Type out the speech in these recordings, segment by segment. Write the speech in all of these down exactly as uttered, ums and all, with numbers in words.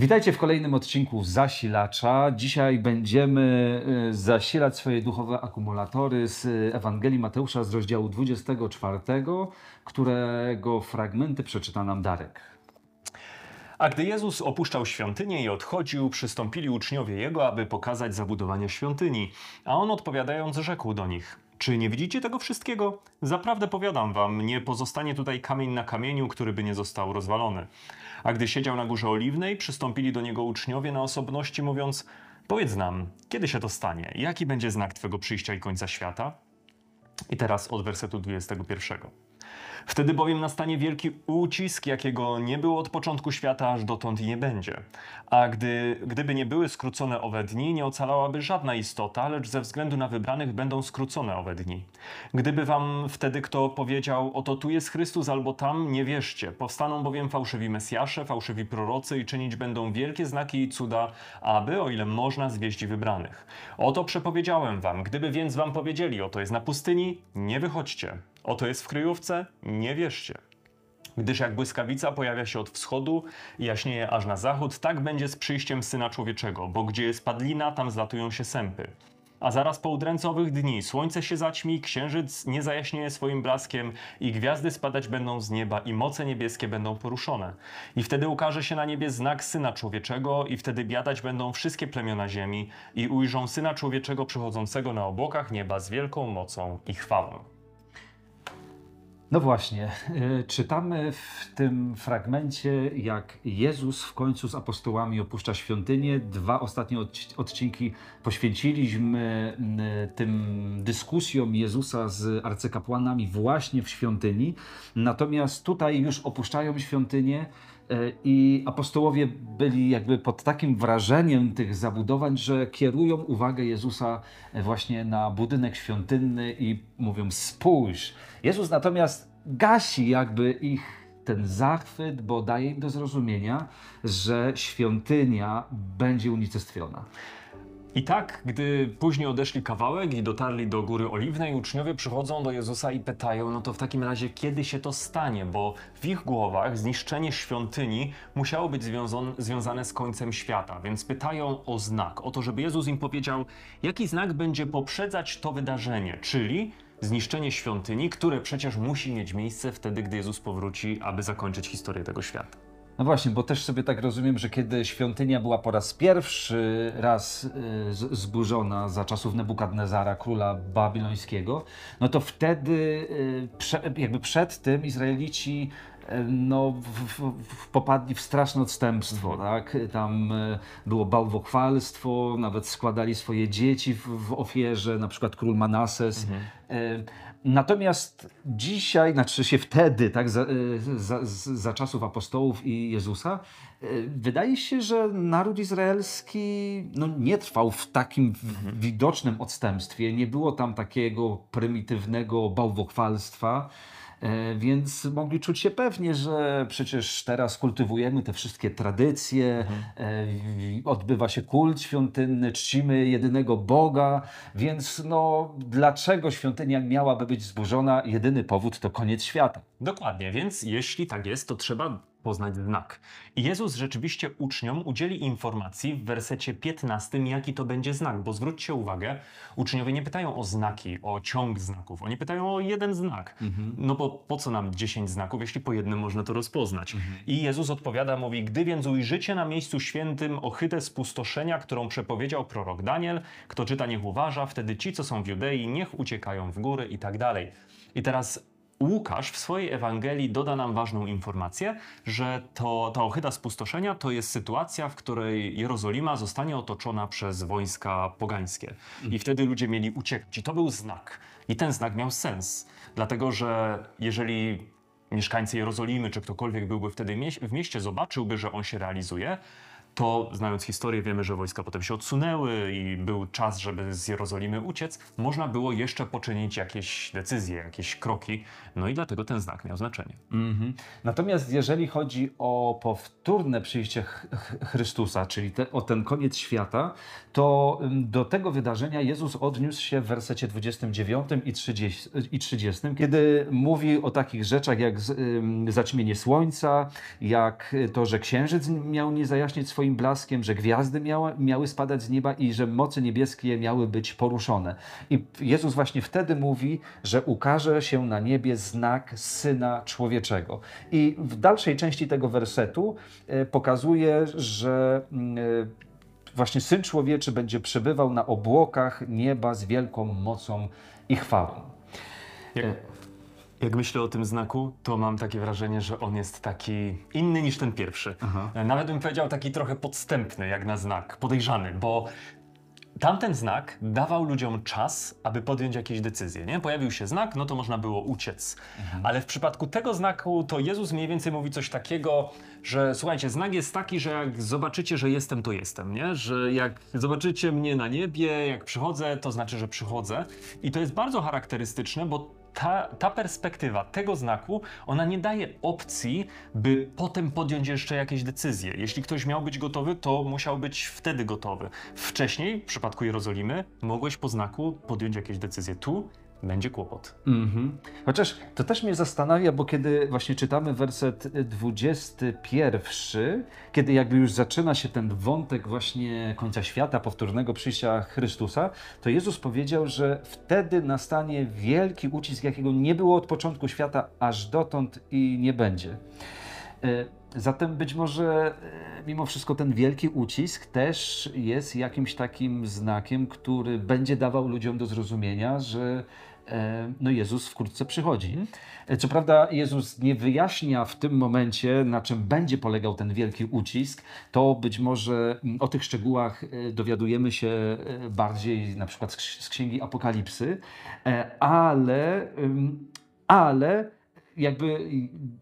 Witajcie w kolejnym odcinku Zasilacza. Dzisiaj będziemy zasilać swoje duchowe akumulatory z Ewangelii Mateusza z rozdziału dwudziestego czwartego, którego fragmenty przeczyta nam Darek. A gdy Jezus opuszczał świątynię i odchodził, przystąpili uczniowie Jego, aby pokazać zabudowanie świątyni. A On odpowiadając rzekł do nich: czy nie widzicie tego wszystkiego? Zaprawdę powiadam wam, nie pozostanie tutaj kamień na kamieniu, który by nie został rozwalony. A gdy siedział na Górze Oliwnej, przystąpili do Niego uczniowie na osobności, mówiąc: powiedz nam, kiedy się to stanie? Jaki będzie znak Twego przyjścia i końca świata? I teraz od wersetu dwudziestego pierwszego. Wtedy bowiem nastanie wielki ucisk, jakiego nie było od początku świata, aż dotąd i nie będzie. A gdy, gdyby nie były skrócone owe dni, nie ocalałaby żadna istota, lecz ze względu na wybranych będą skrócone owe dni. Gdyby wam wtedy kto powiedział: oto tu jest Chrystus albo tam, nie wierzcie. Powstaną bowiem fałszywi mesjasze, fałszywi prorocy i czynić będą wielkie znaki i cuda, aby, o ile można, zwieść wybranych. Oto przepowiedziałem wam, gdyby więc wam powiedzieli: oto jest na pustyni, nie wychodźcie. Oto jest w kryjówce, nie wierzcie. Gdyż jak błyskawica pojawia się od wschodu i jaśnieje aż na zachód, tak będzie z przyjściem Syna Człowieczego, bo gdzie jest padlina, tam zlatują się sępy. A zaraz po udręcowych dni słońce się zaćmi, księżyc nie zajaśnieje swoim blaskiem i gwiazdy spadać będą z nieba i moce niebieskie będą poruszone. I wtedy ukaże się na niebie znak Syna Człowieczego i wtedy biadać będą wszystkie plemiona ziemi i ujrzą Syna Człowieczego przychodzącego na obłokach nieba z wielką mocą i chwałą. No właśnie, czytamy w tym fragmencie, jak Jezus w końcu z apostołami opuszcza świątynię. Dwa ostatnie odcinki poświęciliśmy tym dyskusjom Jezusa z arcykapłanami właśnie w świątyni. Natomiast tutaj już opuszczają świątynię i apostołowie byli jakby pod takim wrażeniem tych zabudowań, że kierują uwagę Jezusa właśnie na budynek świątynny i mówią: spójrz. Jezus natomiast gasi jakby ich ten zachwyt, bo daje im do zrozumienia, że świątynia będzie unicestwiona. I tak, gdy później odeszli kawałek i dotarli do Góry Oliwnej, uczniowie przychodzą do Jezusa i pytają: no to w takim razie kiedy się to stanie? Bo w ich głowach zniszczenie świątyni musiało być związane, związane z końcem świata, więc pytają o znak, o to, żeby Jezus im powiedział, jaki znak będzie poprzedzać to wydarzenie, czyli zniszczenie świątyni, które przecież musi mieć miejsce wtedy, gdy Jezus powróci, aby zakończyć historię tego świata. No właśnie, bo też sobie tak rozumiem, że kiedy świątynia była po raz pierwszy raz zburzona za czasów Nebukadnezara, króla babilońskiego, no to wtedy jakby przed tym Izraelici no, w, w, popadli w straszne odstępstwo, tak? Tam było bałwochwalstwo, nawet składali swoje dzieci w, w ofierze, na przykład król Manases. Mhm. Natomiast dzisiaj, znaczy się wtedy, tak, za, za, za czasów apostołów i Jezusa, wydaje się, że naród izraelski no, nie trwał w takim mhm. widocznym odstępstwie, nie było tam takiego prymitywnego bałwochwalstwa. Więc mogli czuć się pewnie, że przecież teraz kultywujemy te wszystkie tradycje, mhm. odbywa się kult świątynny, czcimy jedynego Boga, więc no dlaczego świątynia miałaby być zburzona? Jedyny powód to koniec świata. Dokładnie, więc jeśli tak jest, to trzeba poznać znak. I Jezus rzeczywiście uczniom udzieli informacji w wersecie piętnastym, jaki to będzie znak, bo zwróćcie uwagę, uczniowie nie pytają o znaki, o ciąg znaków, oni pytają o jeden znak. Mhm. No bo po co nam dziesięć znaków, jeśli po jednym można to rozpoznać? Mhm. I Jezus odpowiada, mówi: gdy więc ujrzycie na miejscu świętym ohydę spustoszenia, którą przepowiedział prorok Daniel, kto czyta, niech uważa, wtedy ci, co są w Judei, niech uciekają w góry i tak dalej. I teraz Łukasz w swojej Ewangelii doda nam ważną informację, że to, ta ohyda spustoszenia to jest sytuacja, w której Jerozolima zostanie otoczona przez wojska pogańskie. I wtedy ludzie mieli uciekać. I to był znak. I ten znak miał sens. Dlatego, że jeżeli mieszkańcy Jerozolimy, czy ktokolwiek byłby wtedy w mieście, zobaczyłby, że on się realizuje, to, znając historię, wiemy, że wojska potem się odsunęły i był czas, żeby z Jerozolimy uciec. Można było jeszcze poczynić jakieś decyzje, jakieś kroki. No i dlatego ten znak miał znaczenie. Mm-hmm. Natomiast jeżeli chodzi o powtórne przyjście Chrystusa, czyli te, o ten koniec świata, to do tego wydarzenia Jezus odniósł się w wersecie dwudziestym dziewiątym i trzydziestym, i trzydziestym, kiedy mówi o takich rzeczach jak zaćmienie słońca, jak to, że księżyc miał nie zajaśnieć swoich swoim blaskiem, że gwiazdy miały, miały spadać z nieba i że moce niebieskie miały być poruszone. I Jezus właśnie wtedy mówi, że ukaże się na niebie znak Syna Człowieczego. I w dalszej części tego wersetu pokazuje, że właśnie Syn Człowieczy będzie przebywał na obłokach nieba z wielką mocą i chwałą. Jak, jak myślę o tym znaku, to mam takie wrażenie, że on jest taki inny niż ten pierwszy. Aha. Nawet bym powiedział taki trochę podstępny jak na znak, podejrzany, bo tamten znak dawał ludziom czas, aby podjąć jakieś decyzje, nie? Pojawił się znak, no to można było uciec. Mhm. Ale w przypadku tego znaku to Jezus mniej więcej mówi coś takiego, że słuchajcie, znak jest taki, że jak zobaczycie, że jestem, to jestem, nie? Że jak zobaczycie mnie na niebie, jak przychodzę, to znaczy, że przychodzę. I to jest bardzo charakterystyczne, bo Ta, ta perspektywa tego znaku, ona nie daje opcji, by potem podjąć jeszcze jakieś decyzje. Jeśli ktoś miał być gotowy, to musiał być wtedy gotowy. Wcześniej, w przypadku Jerozolimy, mogłeś po znaku podjąć jakieś decyzje. Tu będzie kłopot. Mm-hmm. Chociaż to też mnie zastanawia, bo kiedy właśnie czytamy werset dwudziesty pierwszy, kiedy jakby już zaczyna się ten wątek właśnie końca świata, powtórnego przyjścia Chrystusa, to Jezus powiedział, że wtedy nastanie wielki ucisk, jakiego nie było od początku świata aż dotąd i nie będzie. Zatem być może mimo wszystko ten wielki ucisk też jest jakimś takim znakiem, który będzie dawał ludziom do zrozumienia, że no Jezus wkrótce przychodzi. Co prawda Jezus nie wyjaśnia w tym momencie, na czym będzie polegał ten wielki ucisk. To być może o tych szczegółach dowiadujemy się bardziej na przykład z Księgi Apokalipsy, ale, ale jakby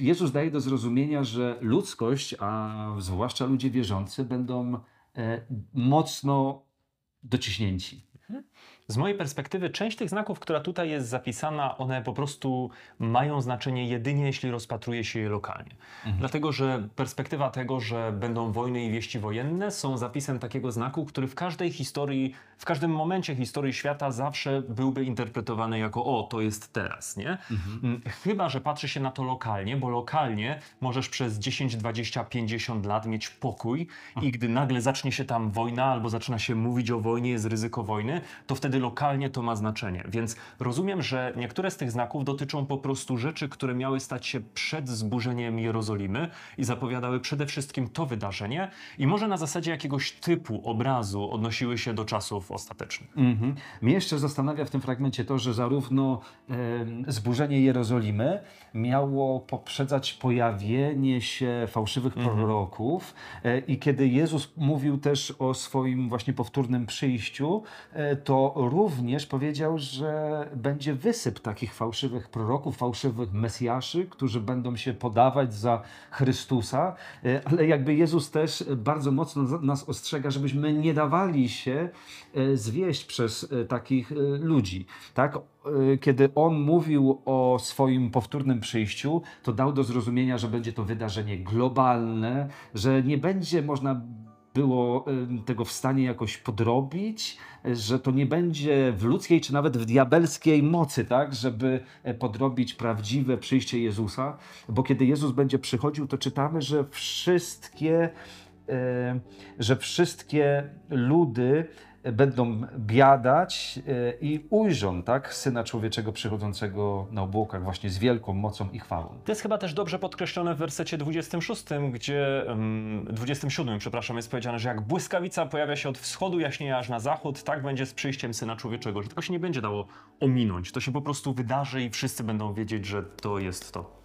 Jezus daje do zrozumienia, że ludzkość, a zwłaszcza ludzie wierzący, będą mocno dociśnięci. Z mojej perspektywy część tych znaków, która tutaj jest zapisana, one po prostu mają znaczenie jedynie, jeśli rozpatruje się je lokalnie. Mhm. Dlatego, że perspektywa tego, że będą wojny i wieści wojenne, są zapisem takiego znaku, który w każdej historii, w każdym momencie historii świata zawsze byłby interpretowany jako o, to jest teraz, nie? Mhm. Chyba że patrzy się na to lokalnie, bo lokalnie możesz przez dziesięć, dwadzieścia, pięćdziesiąt lat mieć pokój i gdy nagle zacznie się tam wojna albo zaczyna się mówić o wojnie, jest ryzyko wojny, to wtedy lokalnie to ma znaczenie. Więc rozumiem, że niektóre z tych znaków dotyczą po prostu rzeczy, które miały stać się przed zburzeniem Jerozolimy i zapowiadały przede wszystkim to wydarzenie i może na zasadzie jakiegoś typu obrazu odnosiły się do czasów ostatecznych. Mm-hmm. Mnie jeszcze zastanawia w tym fragmencie to, że zarówno e, zburzenie Jerozolimy miało poprzedzać pojawienie się fałszywych mm-hmm. proroków e, i kiedy Jezus mówił też o swoim właśnie powtórnym przyjściu, e, to również powiedział, że będzie wysyp takich fałszywych proroków, fałszywych mesjaszy, którzy będą się podawać za Chrystusa, ale jakby Jezus też bardzo mocno nas ostrzega, żebyśmy nie dawali się zwieść przez takich ludzi, tak? Kiedy on mówił o swoim powtórnym przyjściu, to dał do zrozumienia, że będzie to wydarzenie globalne, że nie będzie można było tego w stanie jakoś podrobić, że to nie będzie w ludzkiej czy nawet w diabelskiej mocy, tak, żeby podrobić prawdziwe przyjście Jezusa, bo kiedy Jezus będzie przychodził, to czytamy, że wszystkie, że wszystkie ludy będą biadać i ujrzą, tak, Syna Człowieczego przychodzącego na obłokach właśnie z wielką mocą i chwałą. To jest chyba też dobrze podkreślone w wersecie dwudziestym szóstym, gdzie, dwudziestym siódmym, przepraszam, jest powiedziane, że jak błyskawica pojawia się od wschodu, jaśnieje aż na zachód, tak będzie z przyjściem Syna Człowieczego, że tego się nie będzie dało ominąć. To się po prostu wydarzy i wszyscy będą wiedzieć, że to jest to.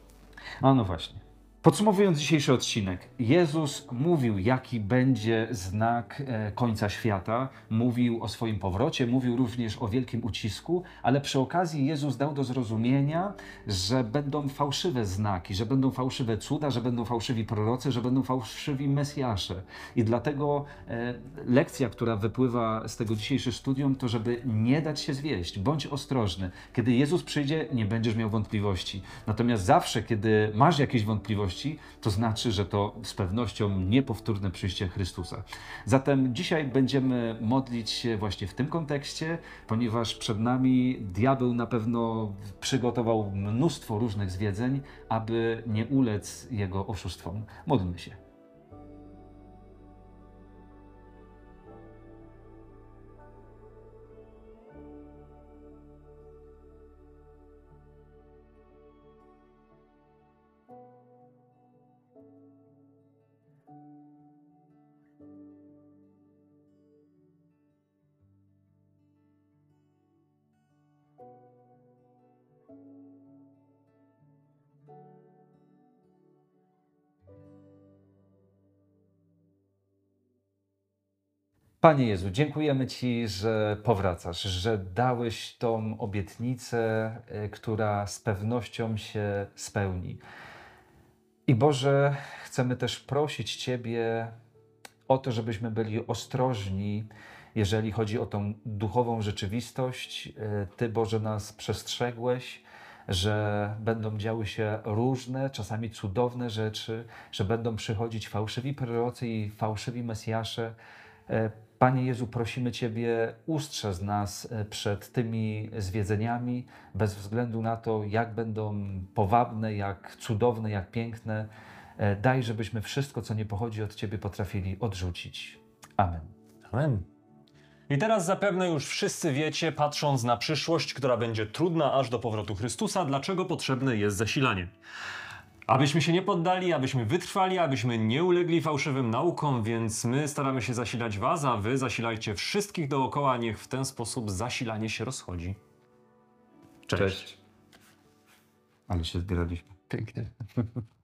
A no właśnie. Podsumowując dzisiejszy odcinek, Jezus mówił, jaki będzie znak końca świata, mówił o swoim powrocie, mówił również o wielkim ucisku, ale przy okazji Jezus dał do zrozumienia, że będą fałszywe znaki, że będą fałszywe cuda, że będą fałszywi prorocy, że będą fałszywi mesjasze. I dlatego lekcja, która wypływa z tego dzisiejszego studium, to żeby nie dać się zwieść, bądź ostrożny. Kiedy Jezus przyjdzie, nie będziesz miał wątpliwości. Natomiast zawsze, kiedy masz jakieś wątpliwości, to znaczy, że to z pewnością niepowtórne przyjście Chrystusa. Zatem dzisiaj będziemy modlić się właśnie w tym kontekście, ponieważ przed nami diabeł na pewno przygotował mnóstwo różnych zwiedzeń, aby nie ulec jego oszustwom. Módlmy się. Panie Jezu, dziękujemy Ci, że powracasz, że dałeś tą obietnicę, która z pewnością się spełni. I Boże, chcemy też prosić Ciebie o to, żebyśmy byli ostrożni, jeżeli chodzi o tą duchową rzeczywistość. Ty, Boże, nas przestrzegłeś, że będą działy się różne, czasami cudowne rzeczy, że będą przychodzić fałszywi prorocy i fałszywi mesjasze. Panie Jezu, prosimy Ciebie, ustrzeż nas przed tymi zwiedzeniami, bez względu na to, jak będą powabne, jak cudowne, jak piękne. Daj, żebyśmy wszystko, co nie pochodzi od Ciebie, potrafili odrzucić. Amen. Amen. I teraz zapewne już wszyscy wiecie, patrząc na przyszłość, która będzie trudna aż do powrotu Chrystusa, dlaczego potrzebne jest zasilanie. Abyśmy się nie poddali, abyśmy wytrwali, abyśmy nie ulegli fałszywym naukom, więc my staramy się zasilać was, a wy zasilajcie wszystkich dookoła, niech w ten sposób zasilanie się rozchodzi. Cześć. Cześć. Ale się zbieraliśmy. Pięknie.